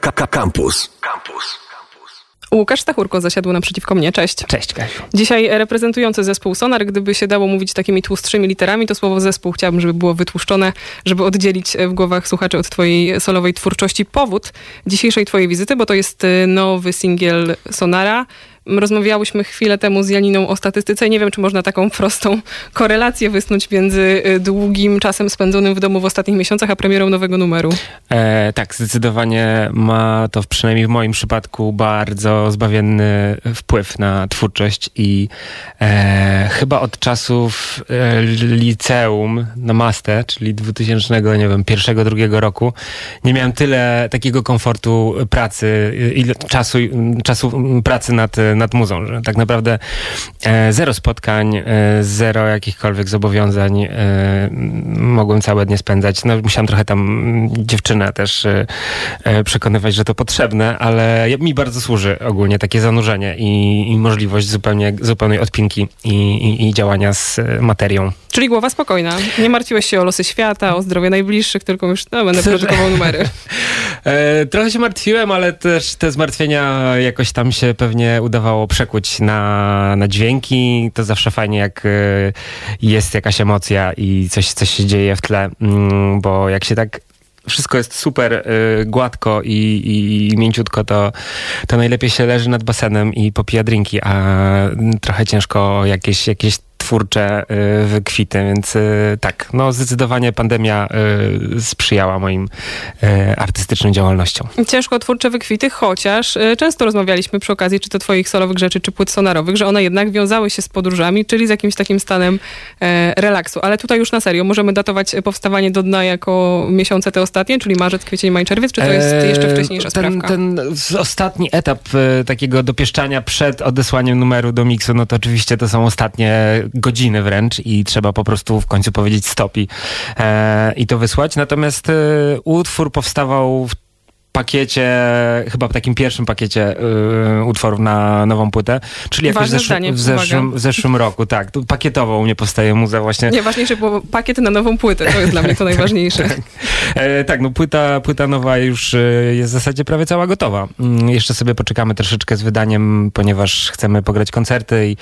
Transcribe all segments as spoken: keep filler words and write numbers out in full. Kampus. Kampus. Łukasz Stachurko zasiadł naprzeciwko mnie. Cześć. Cześć, Kasiu. Dzisiaj reprezentujący zespół Sonar. Gdyby się dało mówić takimi tłustszymi literami, to słowo zespół chciałabym, żeby było wytłuszczone, żeby oddzielić w głowach słuchaczy od twojej solowej twórczości. Powód dzisiejszej twojej wizyty, bo to jest nowy singiel Sonara. Rozmawiałyśmy chwilę temu z Janiną o statystyce i nie wiem, czy można taką prostą korelację wysnuć między długim czasem spędzonym w domu w ostatnich miesiącach, a premierą nowego numeru. E, tak, zdecydowanie ma to, przynajmniej w moim przypadku, bardzo zbawienny wpływ na twórczość i e, chyba od czasów e, liceum na mastę, czyli dwutysięcznego, nie wiem, pierwszego, drugiego roku, nie miałem tyle takiego komfortu pracy, ile czasu, czasu pracy nad nad muzą, że tak naprawdę e, zero spotkań, e, zero jakichkolwiek zobowiązań. E, mogłem całe dnie spędzać. No, musiałem trochę tam dziewczynę też e, przekonywać, że to potrzebne, ale mi bardzo służy ogólnie takie zanurzenie i, i możliwość zupełnie, zupełnej odpinki i, i, i działania z materią. Czyli głowa spokojna. Nie martwiłeś się o losy świata, o zdrowie najbliższych, tylko już no, będę produkował numery. E, trochę się martwiłem, ale też te zmartwienia jakoś tam się pewnie udawało przekuć na, na dźwięki. To zawsze fajnie, jak y, jest jakaś emocja i coś, coś się dzieje w tle, mm, bo jak się tak wszystko jest super y, gładko i, i, i mięciutko, to, to najlepiej się leży nad basenem i popija drinki, a trochę ciężko jakieś, jakieś twórcze y, wykwity, więc y, tak, no zdecydowanie pandemia y, sprzyjała moim y, artystycznym działalnościom. Ciężko twórcze wykwity, chociaż y, często rozmawialiśmy przy okazji, czy to twoich solowych rzeczy, czy płyt sonarowych, że one jednak wiązały się z podróżami, czyli z jakimś takim stanem y, relaksu. Ale tutaj już na serio, możemy datować powstawanie do dna jako miesiące te ostatnie, czyli marzec, kwiecień, maj, czerwiec, czy to jest eee, jeszcze wcześniejsza ten, sprawka? Ten ostatni etap y, takiego dopieszczania przed odesłaniem numeru do miksu, no to oczywiście to są ostatnie godziny wręcz i trzeba po prostu w końcu powiedzieć stop i, e, i to wysłać. Natomiast e, utwór powstawał w pakiecie, chyba w takim pierwszym pakiecie y, utworów na nową płytę, czyli jakoś zesz- zdanie, w, zeszłym, w zeszłym roku, tak. Tu pakietowo u mnie powstaje muza właśnie. Nie, ważniejsze było pakiet na nową płytę, to jest dla mnie to najważniejsze. Tak, e, tak no płyta, płyta nowa już y, jest w zasadzie prawie cała gotowa. Y, jeszcze sobie poczekamy troszeczkę z wydaniem, ponieważ chcemy pograć koncerty i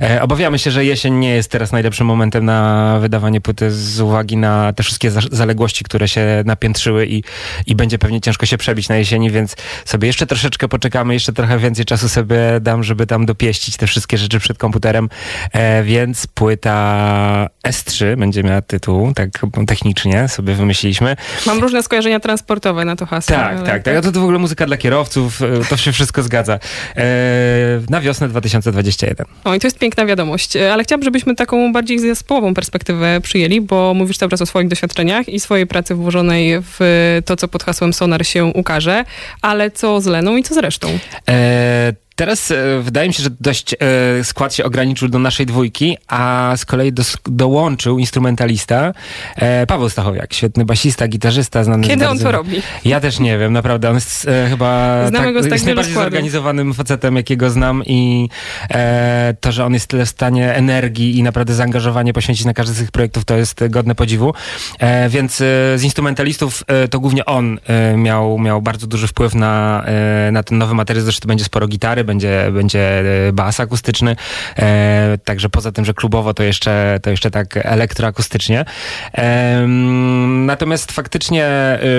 e, obawiamy się, że jesień nie jest teraz najlepszym momentem na wydawanie płyty z uwagi na te wszystkie za- zaległości, które się napiętrzyły i, i będzie pewnie ciężko się przebić na jesieni, więc sobie jeszcze troszeczkę poczekamy, jeszcze trochę więcej czasu sobie dam, żeby tam dopieścić te wszystkie rzeczy przed komputerem, e, więc płyta S trzy będzie miała tytuł, tak technicznie sobie wymyśliliśmy. Mam różne skojarzenia transportowe na to hasło. Tak, ale... tak, tak. No to, to w ogóle muzyka dla kierowców, to się wszystko zgadza. E, na wiosnę dwa tysiące dwudziestego pierwszego. O, i to jest piękna wiadomość, ale chciałabym, żebyśmy taką bardziej zespołową perspektywę przyjęli, bo mówisz cały czas o swoich doświadczeniach i swojej pracy włożonej w to, co pod hasłem Sonar się ukaże, ale co z Leną i co z resztą? E, teraz e, wydaje mi się, że dość e, skład się ograniczył do naszej dwójki, a z kolei do, dołączył instrumentalista e, Paweł Stachowiak, świetny basista, gitarzysta. Znany Kiedy on to robi? Ja też nie wiem, naprawdę. On jest e, chyba tak, go z tak jest najbardziej składu. zorganizowanym facetem, jakiego znam i e, to, że on jest tyle w stanie energii i naprawdę zaangażowanie poświęcić na każdy z tych projektów, to jest godne podziwu. E, więc e, z instrumentalistów e, to głównie on e, miał, miał bardzo duży wpływ na, e, na ten nowy materiał, zresztą będzie sporo gitary, Będzie, będzie bas akustyczny, e, także poza tym, że klubowo to jeszcze, to jeszcze tak elektroakustycznie. E, natomiast faktycznie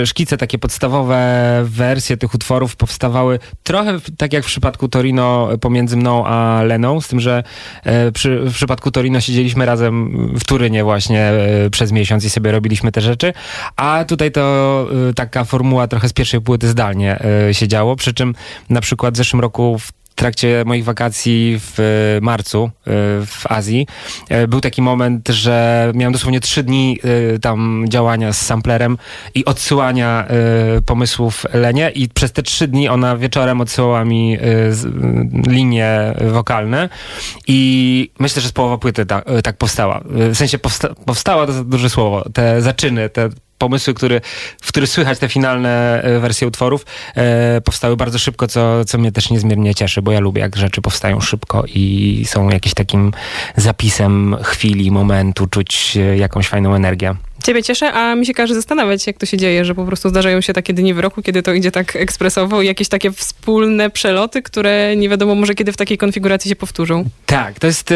szkice, takie podstawowe wersje tych utworów powstawały trochę tak jak w przypadku Torino pomiędzy mną a Leną, z tym, że przy, w przypadku Torino siedzieliśmy razem w Turynie właśnie przez miesiąc i sobie robiliśmy te rzeczy, a tutaj to taka formuła trochę z pierwszej płyty zdalnie się działo, przy czym na przykład w zeszłym roku w W trakcie moich wakacji w marcu w Azji był taki moment, że miałem dosłownie trzy dni tam działania z samplerem i odsyłania pomysłów Lenie i przez te trzy dni ona wieczorem odsyłała mi linie wokalne i myślę, że z połowa płyty tak, tak powstała. W sensie powsta- powstała to za duże słowo. Te zaczyny, te pomysły, który, w których słychać te finalne wersje utworów, e, powstały bardzo szybko, co, co mnie też niezmiernie cieszy, bo ja lubię, jak rzeczy powstają szybko i są jakimś takim zapisem chwili, momentu, czuć jakąś fajną energię. Ciebie cieszę, a mi się każe zastanawiać, jak to się dzieje, że po prostu zdarzają się takie dni w roku, kiedy to idzie tak ekspresowo i jakieś takie wspólne przeloty, które nie wiadomo może kiedy w takiej konfiguracji się powtórzą. Tak, to jest...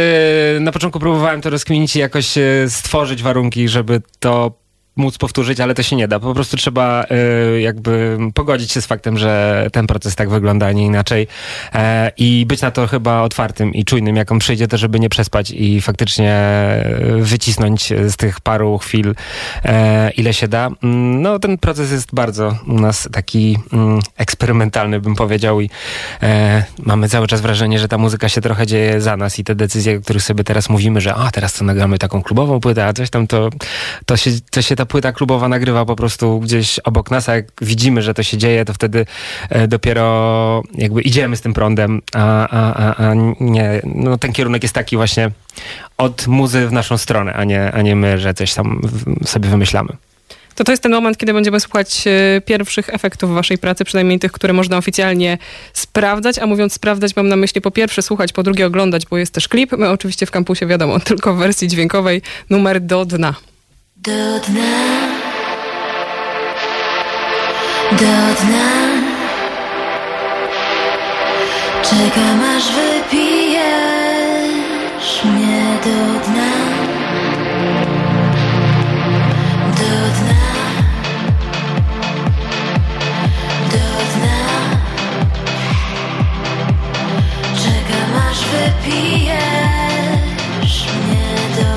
Na początku próbowałem to rozkminić i jakoś stworzyć warunki, żeby to móc powtórzyć, ale to się nie da. Po prostu trzeba y, jakby pogodzić się z faktem, że ten proces tak wygląda, a nie inaczej, e, i być na to chyba otwartym i czujnym, jak on przyjdzie, to żeby nie przespać i faktycznie wycisnąć z tych paru chwil e, ile się da. No ten proces jest bardzo u nas taki mm, eksperymentalny, bym powiedział, i e, mamy cały czas wrażenie, że ta muzyka się trochę dzieje za nas i te decyzje, o których sobie teraz mówimy, że a teraz to nagramy taką klubową płytę, a coś tam, to, to się, to się ta płyta klubowa nagrywa po prostu gdzieś obok nas, a jak widzimy, że to się dzieje, to wtedy dopiero jakby idziemy z tym prądem, a, a, a nie, no ten kierunek jest taki właśnie od muzy w naszą stronę, a nie, a nie my, że coś tam sobie wymyślamy. To to jest ten moment, kiedy będziemy słuchać pierwszych efektów waszej pracy, przynajmniej tych, które można oficjalnie sprawdzać, a mówiąc sprawdzać, mam na myśli po pierwsze słuchać, po drugie oglądać, bo jest też klip. My oczywiście w kampusie, wiadomo, tylko w wersji dźwiękowej, numer do dna. Do dna, do dna. Czekam, aż wypijesz mnie do dna. Do dna, do dna. Czekam, aż wypijesz mnie do dna.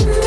Znikaj.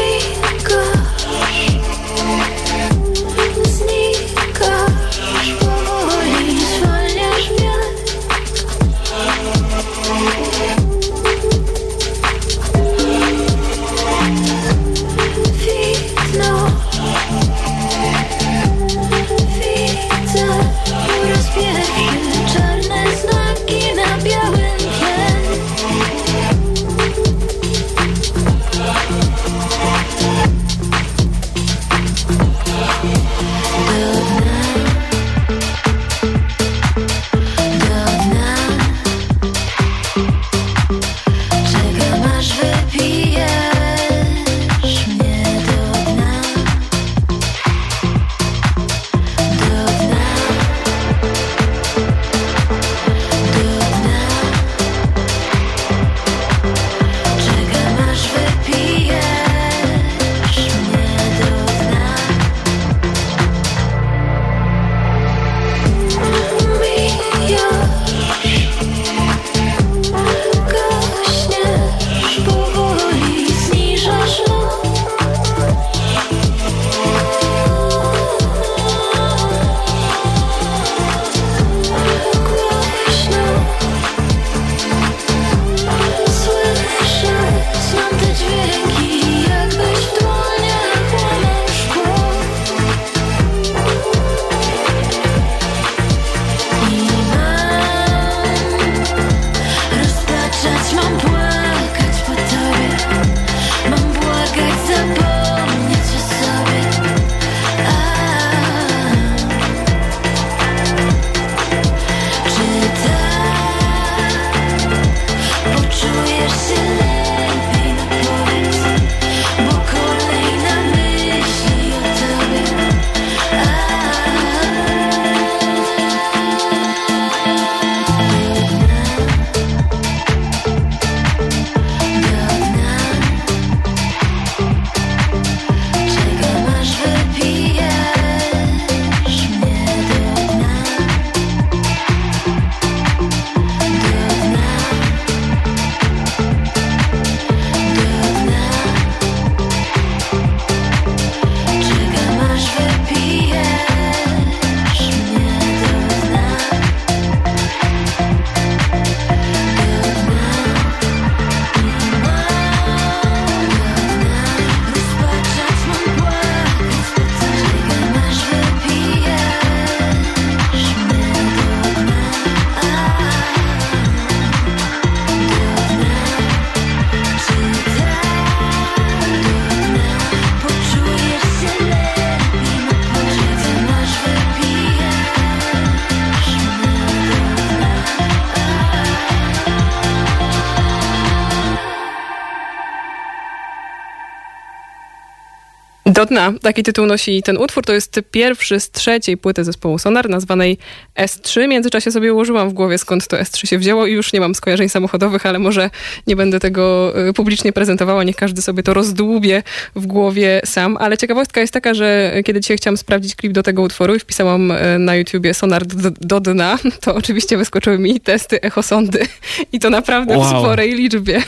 Do dna. Taki tytuł nosi ten utwór. To jest pierwszy z trzeciej płyty zespołu Sonar, nazwanej S trzy. W międzyczasie sobie ułożyłam w głowie, skąd to S trzy się wzięło i już nie mam skojarzeń samochodowych, ale może nie będę tego publicznie prezentowała. Niech każdy sobie to rozdłubie w głowie sam. Ale ciekawostka jest taka, że kiedy dzisiaj chciałam sprawdzić klip do tego utworu i wpisałam na YouTubie Sonar do, do dna, to oczywiście wyskoczyły mi testy echosondy. I to naprawdę wow. w sporej liczbie.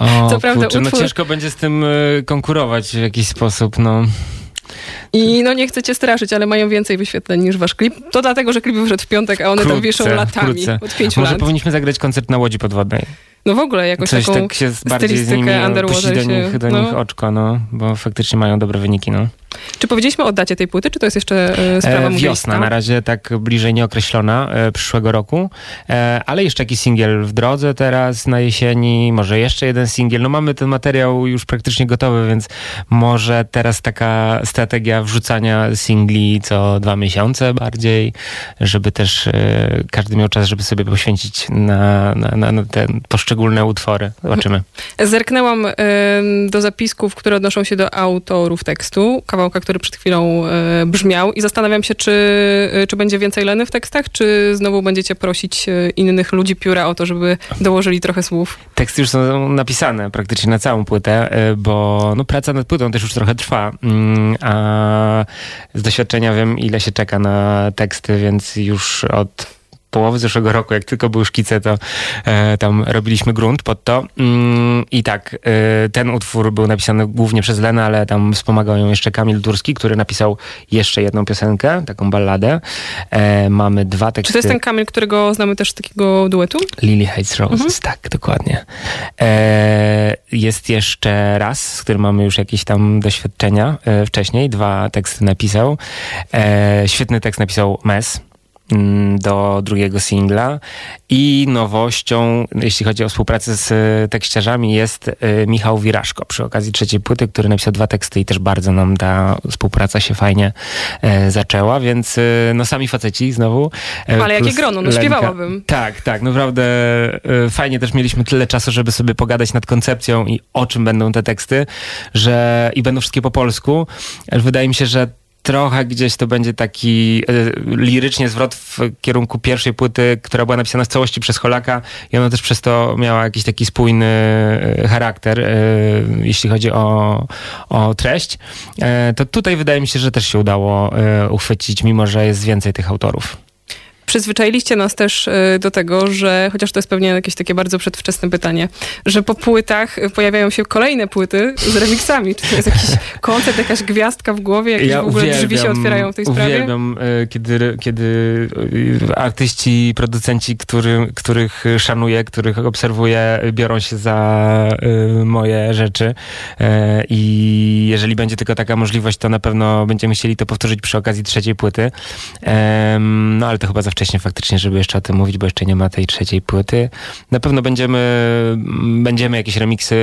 O, co prawda kurczę, utwór... no ciężko będzie z tym konkurować w jakiś sposób, no. I no nie chcę cię straszyć, ale mają więcej wyświetleń niż wasz klip. To dlatego, że klip wyszedł w piątek, a one wkrótce, tam wieszą latami. Wkrótce. Od pięciu Może lat. Powinniśmy zagrać koncert na łodzi podwodnej. No w ogóle jakoś Coś taką tak się bardziej z nimi puści do nich, się, do nich no. oczko, no, bo faktycznie mają dobre wyniki, no. Czy powiedzieliśmy o dacie tej płyty, czy to jest jeszcze e, sprawa e, wiosna, na razie tak bliżej nieokreślona e, przyszłego roku, e, ale jeszcze jakiś singiel w drodze teraz na jesieni, może jeszcze jeden singiel. No mamy ten materiał już praktycznie gotowy, więc może teraz taka strategia wrzucania singli co dwa miesiące bardziej, żeby też e, każdy miał czas, żeby sobie poświęcić na, na, na, na te poszczególne utwory. Zobaczymy. Zerknęłam e, do zapisków, które odnoszą się do autorów tekstu, kawałek który przed chwilą e, brzmiał i zastanawiam się, czy, e, czy będzie więcej Leny w tekstach, czy znowu będziecie prosić e, innych ludzi pióra o to, żeby dołożyli trochę słów. Teksty już są napisane praktycznie na całą płytę, e, bo no, praca nad płytą też już trochę trwa, mm, a z doświadczenia wiem, ile się czeka na teksty, więc już od połowy zeszłego roku, jak tylko były szkice, to e, tam robiliśmy grunt pod to. Mm, I tak, e, ten utwór był napisany głównie przez Lenę, ale tam wspomagał ją jeszcze Kamil Durski, który napisał jeszcze jedną piosenkę, taką balladę. E, mamy dwa teksty. Czy to jest ten Kamil, którego znamy też z takiego duetu? Lily Hates Roses, mhm. tak, dokładnie. E, jest jeszcze raz, z którym mamy już jakieś tam doświadczenia e, wcześniej. Dwa teksty napisał. E, świetny tekst napisał Mes do drugiego singla i nowością, jeśli chodzi o współpracę z tekściarzami, jest Michał Wiraszko przy okazji trzeciej płyty, który napisał dwa teksty i też bardzo nam ta współpraca się fajnie zaczęła, więc no sami faceci znowu. Ale jakie grono, no śpiewałabym. Lenka. Tak, tak, naprawdę fajnie też mieliśmy tyle czasu, żeby sobie pogadać nad koncepcją i o czym będą te teksty, że i będą wszystkie po polsku. Wydaje mi się, że trochę gdzieś to będzie taki y, lirycznie zwrot w kierunku pierwszej płyty, która była napisana w całości przez Holaka i ona też przez to miała jakiś taki spójny y, charakter, y, jeśli chodzi o, o treść. Y, to tutaj wydaje mi się, że też się udało y, uchwycić, mimo że jest więcej tych autorów. Przyzwyczailiście nas też do tego, że, chociaż to jest pewnie jakieś takie bardzo przedwczesne pytanie, że po płytach pojawiają się kolejne płyty z remixami. Czy to jest jakiś koncert, jakaś gwiazdka w głowie, jakieś ja w ogóle uwielbiam, drzwi się otwierają w tej sprawie? Uwielbiam, kiedy, kiedy artyści, producenci, który, których szanuję, których obserwuję, biorą się za moje rzeczy i jeżeli będzie tylko taka możliwość, to na pewno będziemy chcieli to powtórzyć przy okazji trzeciej płyty. No ale to chyba za wcześnie faktycznie, żeby jeszcze o tym mówić, bo jeszcze nie ma tej trzeciej płyty. Na pewno będziemy, będziemy jakieś remiksy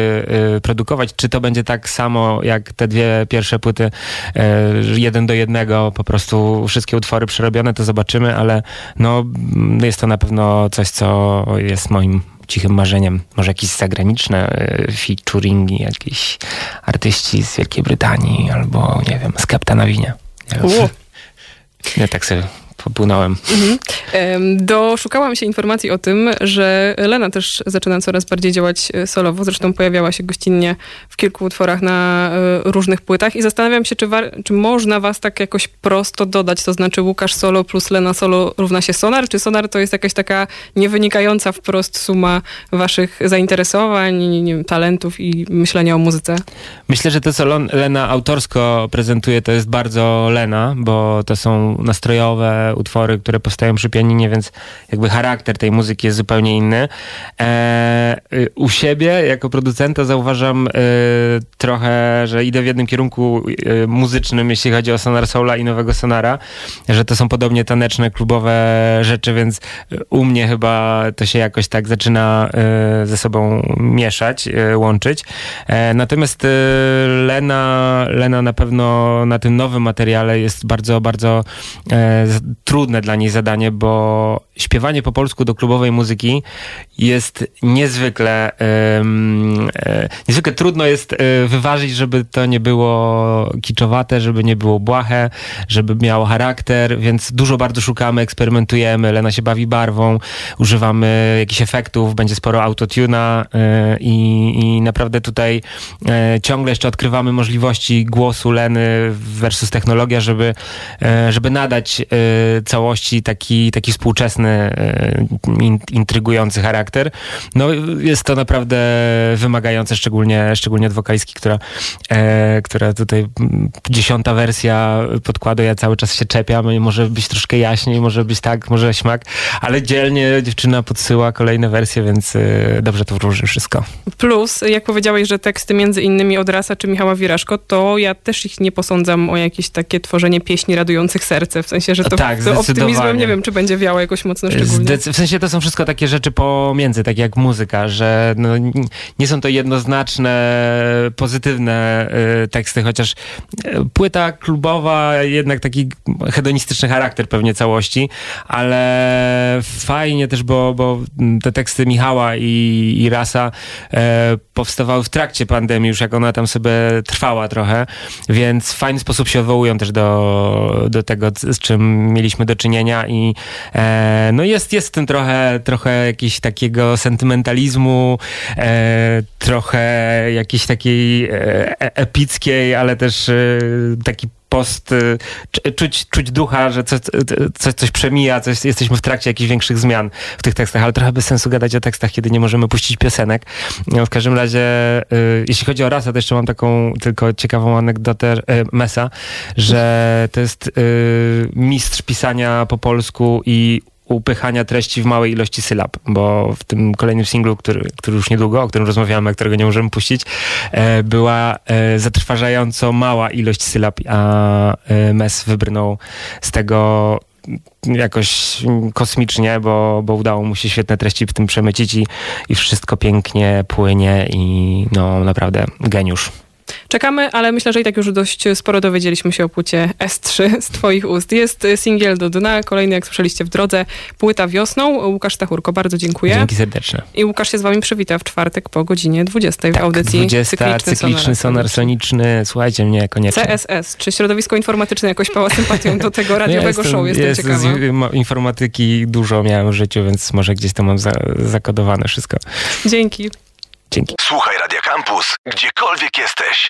y, produkować. Czy to będzie tak samo jak te dwie pierwsze płyty, y, jeden do jednego, po prostu wszystkie utwory przerobione, to zobaczymy, ale no, jest to na pewno coś, co jest moim cichym marzeniem. Może jakieś zagraniczne y, featuringi, jakieś artyści z Wielkiej Brytanii albo, nie wiem, Skepta na winie. Ja, ja tak sobie popłynąłem. Mhm. Doszukałam się informacji o tym, że Lena też zaczyna coraz bardziej działać solowo. Zresztą pojawiała się gościnnie w kilku utworach na różnych płytach i zastanawiam się, czy, war- czy można was tak jakoś prosto dodać, to znaczy Łukasz solo plus Lena solo równa się Sonar, czy Sonar to jest jakaś taka niewynikająca wprost suma waszych zainteresowań, nie wiem, talentów i myślenia o muzyce? Myślę, że to, co Lena autorsko prezentuje, to jest bardzo Lena, bo to są nastrojowe utwory, które powstają przy pianinie, więc jakby charakter tej muzyki jest zupełnie inny. E, u siebie, jako producenta zauważam e, trochę, że idę w jednym kierunku e, muzycznym, jeśli chodzi o Sonar Soula i nowego Sonara, że to są podobnie taneczne, klubowe rzeczy, więc u mnie chyba to się jakoś tak zaczyna e, ze sobą mieszać, e, łączyć. E, natomiast e, Lena, Lena na pewno na tym nowym materiale jest bardzo, bardzo e, trudne dla niej zadanie, bo śpiewanie po polsku do klubowej muzyki jest niezwykle um, niezwykle trudno jest wyważyć, żeby to nie było kiczowate, żeby nie było błahe, żeby miało charakter, więc dużo bardzo szukamy, eksperymentujemy, Lena się bawi barwą, używamy jakichś efektów, będzie sporo autotuna i, i naprawdę tutaj ciągle jeszcze odkrywamy możliwości głosu Leny versus technologia, żeby, żeby nadać całości taki, taki współczesny, intrygujący charakter. No jest to naprawdę wymagające, szczególnie, szczególnie od wokalistki, która, która tutaj dziesiąta wersja podkładu, ja cały czas się czepiam i może być troszkę jaśniej, może być tak, może śmak, ale dzielnie dziewczyna podsyła kolejne wersje, więc dobrze to wróży wszystko. Plus, jak powiedziałeś, że teksty między innymi od Rasa czy Michała Wiraszko, to ja też ich nie posądzam o jakieś takie tworzenie pieśni radujących serce, w sensie, że to, tak, to optymizmem nie wiem, czy będzie wiało jakoś mocno szczególnie. Zdecy- w sensie to są wszystko takie rzeczy pomiędzy, tak jak muzyka, że no, nie są to jednoznaczne, pozytywne y, teksty, chociaż y, płyta klubowa, jednak taki hedonistyczny charakter pewnie całości, ale fajnie też, bo, bo te teksty Michała i, i Rasa y, powstawały w trakcie pandemii, już jak ona tam sobie trwała trochę, więc w fajny sposób się odwołują też do, do tego, z czym mieliśmy do czynienia i e, no jest, jest w tym trochę, trochę jakiegoś takiego sentymentalizmu, e, trochę jakiejś takiej e, epickiej, ale też e, taki post, czuć, czuć ducha, że coś, coś, coś przemija, coś, jesteśmy w trakcie jakichś większych zmian w tych tekstach, ale trochę bez sensu gadać o tekstach, kiedy nie możemy puścić piosenek. W każdym razie, jeśli chodzi o Rasę, to jeszcze mam taką tylko ciekawą anegdotę Mesa, że to jest mistrz pisania po polsku i upychania treści w małej ilości sylab, bo w tym kolejnym singlu, który, który już niedługo, o którym rozmawiamy, a którego nie możemy puścić, e, była e, zatrważająco mała ilość sylab, a e, Mes wybrnął z tego jakoś kosmicznie, bo, bo udało mu się świetne treści w tym przemycić i, i wszystko pięknie płynie i no naprawdę geniusz. Czekamy, ale myślę, że i tak już dość sporo dowiedzieliśmy się o płycie S trzy z twoich ust. Jest singiel Do dna, kolejny, jak słyszeliście, w drodze, płyta wiosną. Łukasz Stachurko, bardzo dziękuję. Dzięki serdecznie. I Łukasz się z wami przywita w czwartek po godzinie dwudziestej w tak, audycji dwudziesta, cykliczny, cykliczny sonar soniczny. Słuchajcie mnie koniecznie. C S S, czy środowisko informatyczne jakoś pała sympatią do tego radiowego jestem, show? Jestem jest ciekawa. Z informatyki dużo miałem w życiu, więc może gdzieś to mam za, zakodowane wszystko. Dzięki. Dzięki. Słuchaj Radio Kampus, gdziekolwiek jesteś.